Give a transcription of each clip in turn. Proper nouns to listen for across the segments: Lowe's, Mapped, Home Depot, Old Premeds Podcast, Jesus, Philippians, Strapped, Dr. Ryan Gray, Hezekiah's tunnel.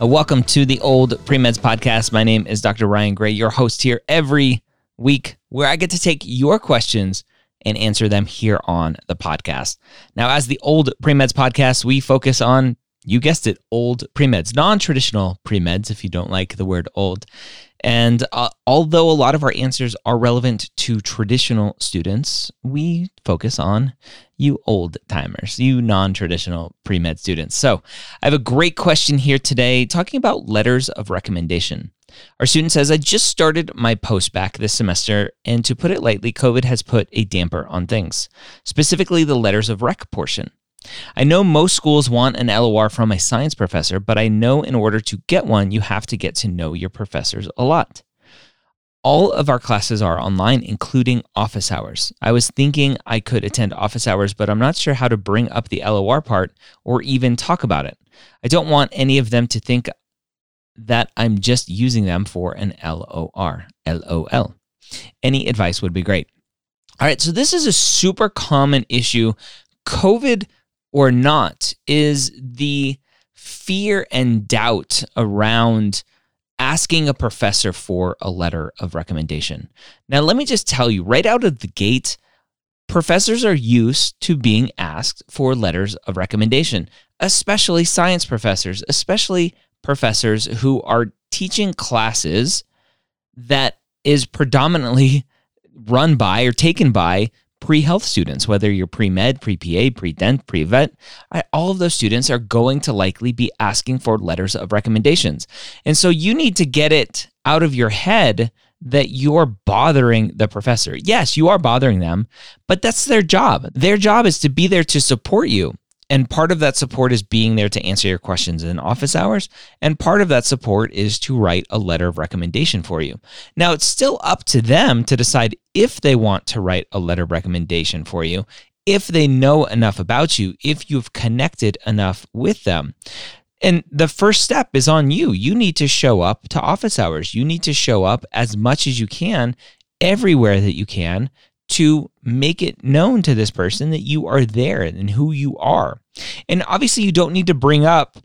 Welcome to the Old Premeds Podcast. My name is Dr. Ryan Gray, your host here every week, where I get to take your questions and answer them here on the podcast. Now, as the Old Premeds Podcast, we focus on, you guessed it, old premeds, non-traditional premeds, if you don't like the word old. And although a lot of our answers are relevant to traditional students, we focus on you old timers, you non-traditional pre-med students. So I have a great question here today talking about letters of recommendation. Our student says, I just started my post back this semester, and to put it lightly, COVID has put a damper on things, specifically the letters of rec portion. I know most schools want an LOR from a science professor, but I know in order to get one, you have to get to know your professors a lot. All of our classes are online, including office hours. I was thinking I could attend office hours, but I'm not sure how to bring up the LOR part or even talk about it. I don't want any of them to think that I'm just using them for an LOR, LOL. Any advice would be great. All right, so this is a super common issue. COVID or not, is the fear and doubt around asking a professor for a letter of recommendation. Now, let me just tell you right out of the gate, professors are used to being asked for letters of recommendation, especially science professors, especially professors who are teaching classes that is predominantly run by or taken by pre-health students, whether you're pre-med, pre-PA, pre-dent, pre-vet, all of those students are going to likely be asking for letters of recommendations. And so you need to get it out of your head that you're bothering the professor. Yes, you are bothering them, but that's their job. Their job is to be there to support you. And part of that support is being there to answer your questions in office hours. And part of that support is to write a letter of recommendation for you. Now, it's still up to them to decide if they want to write a letter of recommendation for you, if they know enough about you, if you've connected enough with them. And the first step is on you. You need to show up to office hours. You need to show up as much as you can, everywhere that you can, to make it known to this person that you are there and who you are. And obviously, you don't need to bring up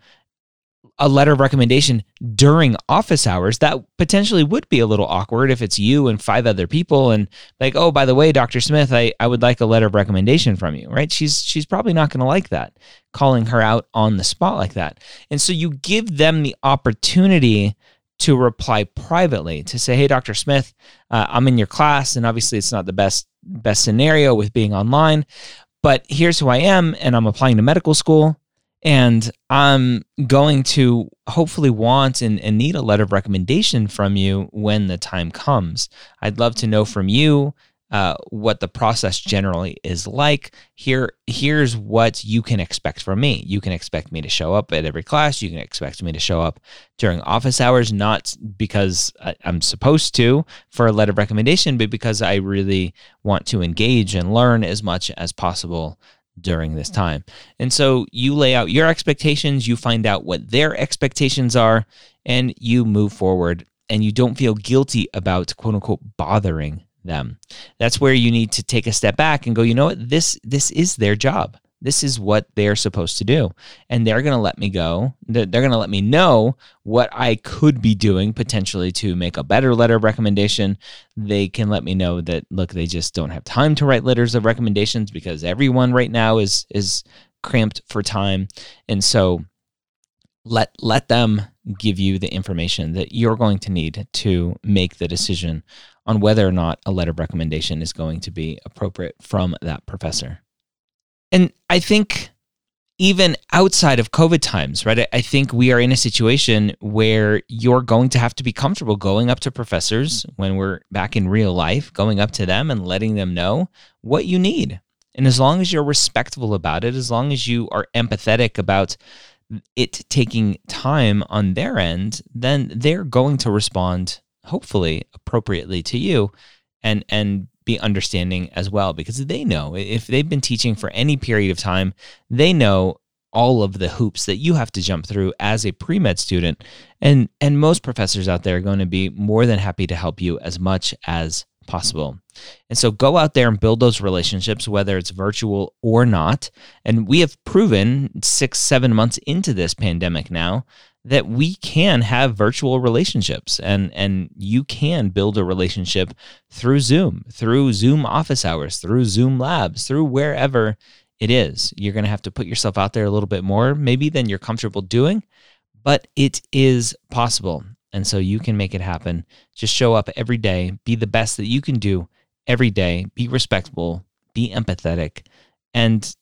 a letter of recommendation during office hours. That potentially would be a little awkward if it's you and five other people and like, oh, by the way, Dr. Smith, I would like a letter of recommendation from you, right? She's probably not going to like that, calling her out on the spot like that. And so you give them the opportunity to reply privately, to say, hey, Dr. Smith, I'm in your class, and obviously it's not the best scenario with being online, but here's who I am, and I'm applying to medical school, and I'm going to hopefully want and need a letter of recommendation from you when the time comes. I'd love to know from you what the process generally is like. Here's what you can expect from me. You can expect me to show up at every class. You can expect me to show up during office hours, not because I'm supposed to for a letter of recommendation, but because I really want to engage and learn as much as possible during this time. And so you lay out your expectations, you find out what their expectations are, and you move forward, and you don't feel guilty about quote unquote bothering them. That's where you need to take a step back and go, you know what, this is their job. This is what they're supposed to do. And they're going to let me go. They're going to let me know what I could be doing potentially to make a better letter of recommendation. They can let me know that, look, they just don't have time to write letters of recommendations because everyone right now is cramped for time. And so let them give you the information that you're going to need to make the decision on whether or not a letter of recommendation is going to be appropriate from that professor. And I think even outside of COVID times, right? I think we are in a situation where you're going to have to be comfortable going up to professors when we're back in real life, going up to them and letting them know what you need. And as long as you're respectful about it, as long as you are empathetic about it taking time on their end, then they're going to respond, hopefully, appropriately to you and be understanding as well, because they know if they've been teaching for any period of time, they know all of the hoops that you have to jump through as a pre-med student. And most professors out there are going to be more than happy to help you as much as possible. And so go out there and build those relationships, whether it's virtual or not. And we have proven 6-7 months into this pandemic now that we can have virtual relationships, and you can build a relationship through Zoom office hours, through Zoom labs, through wherever it is. You're going to have to put yourself out there a little bit more maybe than you're comfortable doing, but it is possible. And so you can make it happen. Just show up every day, be the best that you can do every day, be respectful, be empathetic, and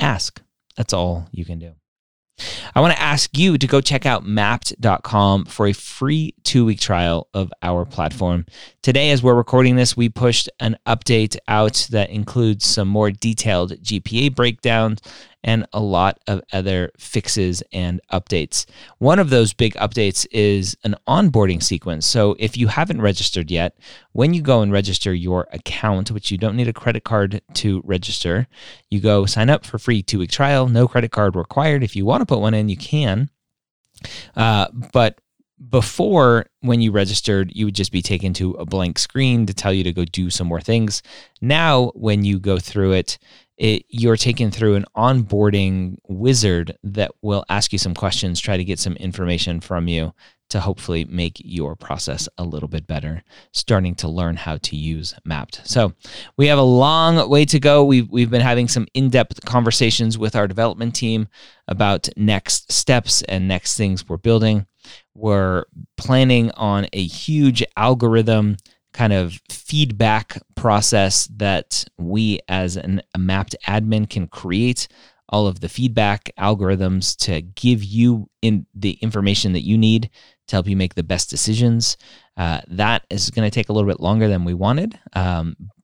ask. That's all you can do. I want to ask you to go check out mapped.com for a free 2-week trial of our platform. Today, as we're recording this, we pushed an update out that includes some more detailed GPA breakdowns and a lot of other fixes and updates. One of those big updates is an onboarding sequence. So if you haven't registered yet, when you go and register your account, which you don't need a credit card to register, you go sign up for free 2-week trial, no credit card required. If you want to put one in, you can. But before, when you registered, you would just be taken to a blank screen to tell you to go do some more things. Now, when you go through it, you're taken through an onboarding wizard that will ask you some questions, try to get some information from you to hopefully make your process a little bit better, starting to learn how to use Mapped. So we have a long way to go. We've been having some in-depth conversations with our development team about next steps and next things we're building. We're planning on a huge algorithm kind of feedback process that we as a Mapped admin can create all of the feedback algorithms to give you in the information that you need to help you make the best decisions. That is going to take a little bit longer than we wanted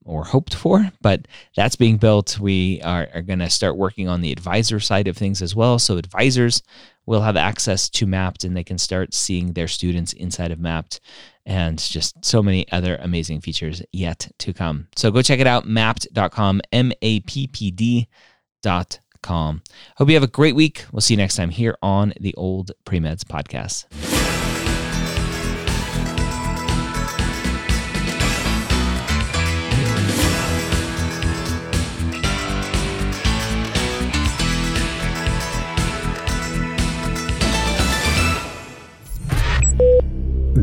or hoped for, but that's being built. We are going to start working on the advisor side of things as well. So advisors will have access to Mapped, and they can start seeing their students inside of Mapped, and just so many other amazing features yet to come. So go check it out, mapped.com, mappd.com. Hope you have a great week. We'll see you next time here on the Old Premeds Podcast.